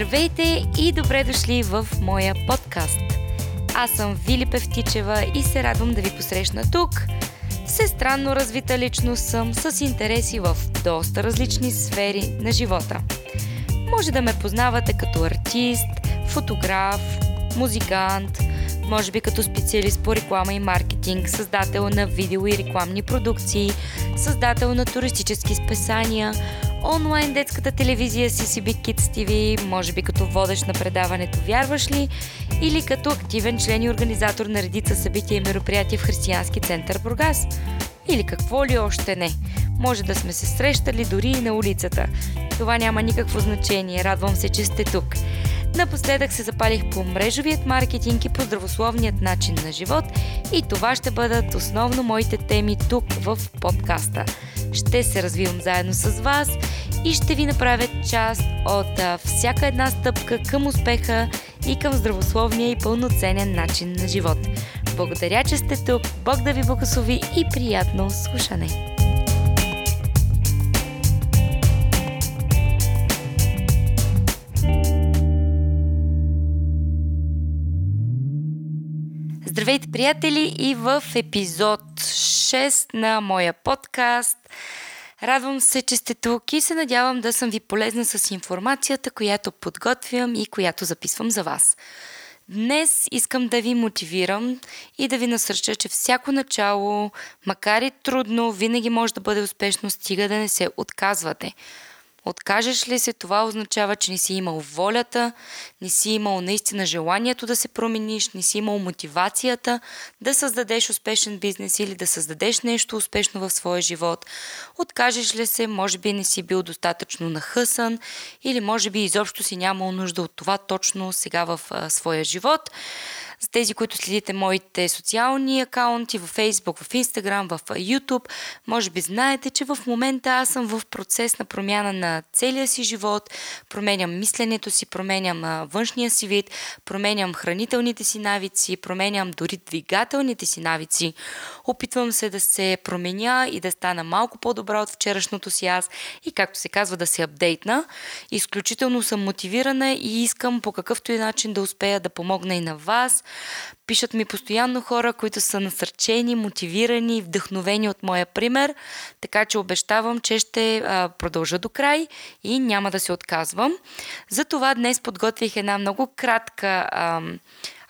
Здравейте и добре дошли в моя подкаст. Аз съм Вили Певтичева и се радвам да ви посрещна тук. Всестранно развита личност съм с интереси в доста различни сфери на живота. Може да ме познавате като артист, фотограф, музикант, може би като специалист по реклама и маркетинг, създател на видео и рекламни продукции, създател на туристически списания, онлайн детската телевизия CCB Kids TV, може би като водещ на предаването "Вярваш ли?" или като активен член и организатор на редица събития и мероприятия в Християнски център Бургас. Или какво ли още не. Може да сме се срещали дори и на улицата. Това няма никакво значение. Радвам се, че сте тук. Напоследък се запалих по мрежовият маркетинг и по здравословният начин на живот и това ще бъдат основно моите теми тук в подкаста. Ще се развивам заедно с вас и ще ви направя част от всяка една стъпка към успеха и към здравословния и пълноценен начин на живот. Благодаря, че сте тук, Бог да ви благослови и приятно слушане! Здравейте, приятели, и в епизод 6 на моя подкаст. Радвам се, че сте тук и се надявам да съм ви полезна с информацията, която подготвям и която записвам за вас. Днес искам да ви мотивирам и да ви насърча, че всяко начало, макар и трудно, винаги може да бъде успешно, стига да не се отказвате. Откажеш ли се, това означава, че не си имал волята, не си имал наистина желанието да се промениш, не си имал мотивацията да създадеш успешен бизнес или да създадеш нещо успешно в своя живот. Откажеш ли се, може би не си бил достатъчно нахъсан или може би изобщо си нямал нужда от това точно сега в своя живот. За тези, които следите моите социални акаунти във Facebook, в Instagram, в YouTube, може би знаете, че в момента аз съм в процес на промяна на целия си живот, променям мисленето си, променям външния си вид, променям хранителните си навици, променям дори двигателните си навици. Опитвам се да се променя и да стана малко по-добра от вчерашното си аз и, както се казва, да се апдейтна. Изключително съм мотивирана и искам по какъвто и начин да успея да помогна и на вас. Пишат ми постоянно хора, които са насърчени, мотивирани и вдъхновени от моя пример, така че обещавам, че ще продължа до край и няма да се отказвам. Затова днес подготвих една много кратка,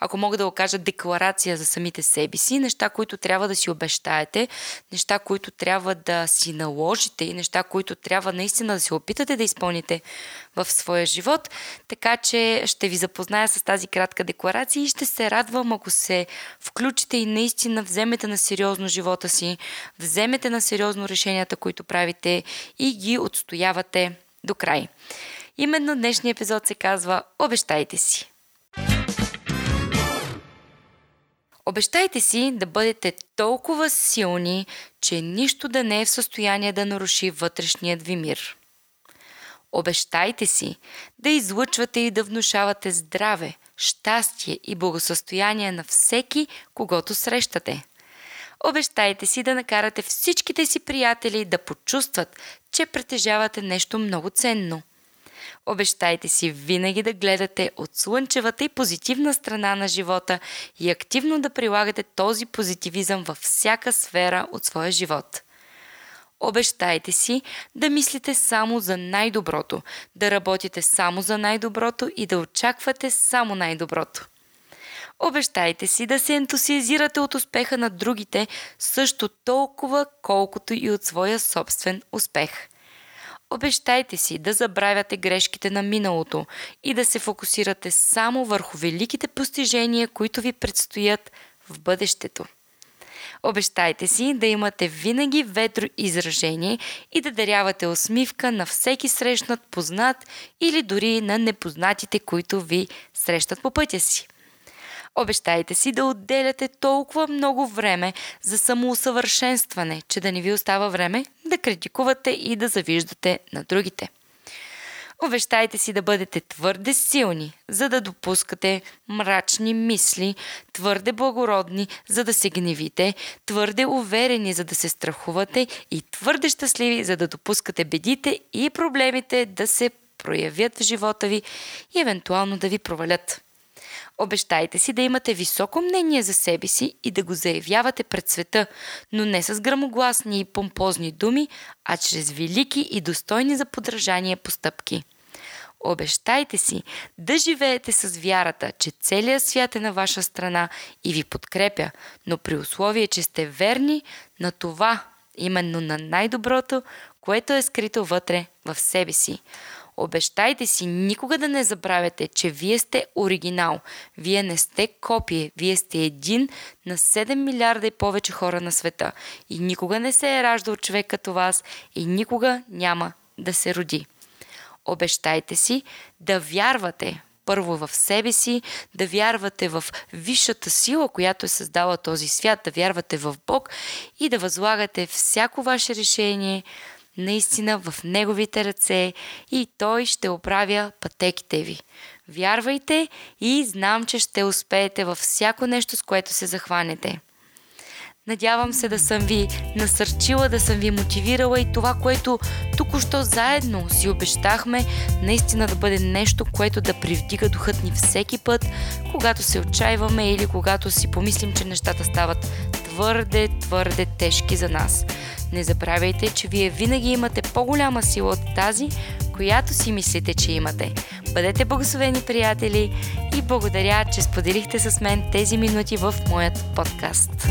ако мога да го кажа, декларация за самите себе си, неща, които трябва да си обещаете, неща, които трябва да си наложите и неща, които трябва наистина да се опитате да изпълните в своя живот, така че ще ви запозная с тази кратка декларация и ще се радвам, ако се включите и наистина вземете на сериозно живота си, вземете на сериозно решенията, които правите и ги отстоявате до край. Именно днешния епизод се казва "Обещайте си". Обещайте си да бъдете толкова силни, че нищо да не е в състояние да наруши вътрешният ви мир. Обещайте си да излъчвате и да внушавате здраве, щастие и благосъстояние на всеки, когото срещате. Обещайте си да накарате всичките си приятели да почувстват, че притежавате нещо много ценно. Обещайте си винаги да гледате от слънчевата и позитивна страна на живота и активно да прилагате този позитивизъм във всяка сфера от своя живот. Обещайте си да мислите само за най-доброто, да работите само за най-доброто и да очаквате само най-доброто. Обещайте си да се ентусиазирате от успеха на другите също толкова, колкото и от своя собствен успех. Обещайте си да забравяте грешките на миналото и да се фокусирате само върху великите постижения, които ви предстоят в бъдещето. Обещайте си да имате винаги ведро изражение и да дарявате усмивка на всеки срещнат, познат или дори на непознатите, които ви срещат по пътя си. Обещайте си да отделяте толкова много време за самоусъвършенстване, че да не ви остава време да критикувате и да завиждате на другите. Обещайте си да бъдете твърде силни, за да допускате мрачни мисли, твърде благородни, за да се гневите, твърде уверени, за да се страхувате и твърде щастливи, за да допускате бедите и проблемите да се проявят в живота ви и евентуално да ви провалят. Обещайте си да имате високо мнение за себе си и да го заявявате пред света, но не с грамогласни и помпозни думи, а чрез велики и достойни за подражание постъпки. Обещайте си да живеете с вярата, че целият свят е на ваша страна и ви подкрепя, но при условие, че сте верни на това, именно на най-доброто, което е скрито вътре в себе си. Обещайте си никога да не забравяте, че вие сте оригинал, вие не сте копие, вие сте един на 7 милиарда и повече хора на света и никога не се е раждал човек като вас и никога няма да се роди. Обещайте си да вярвате първо в себе си, да вярвате в висшата сила, която е създала този свят, да вярвате в Бог и да възлагате всяко ваше решение наистина в Неговите ръце и Той ще оправя пътеките ви. Вярвайте и знам, че ще успеете във всяко нещо, с което се захванете. Надявам се да съм ви насърчила, да съм ви мотивирала и това, което току-що заедно си обещахме, наистина да бъде нещо, което да привдига духът ни всеки път, когато се отчаиваме или когато си помислим, че нещата стават твърде тежки за нас. Не забравяйте, че вие винаги имате по-голяма сила от тази, която си мислите, че имате. Бъдете благословени, приятели, и благодаря, че споделихте с мен тези минути в моят подкаст.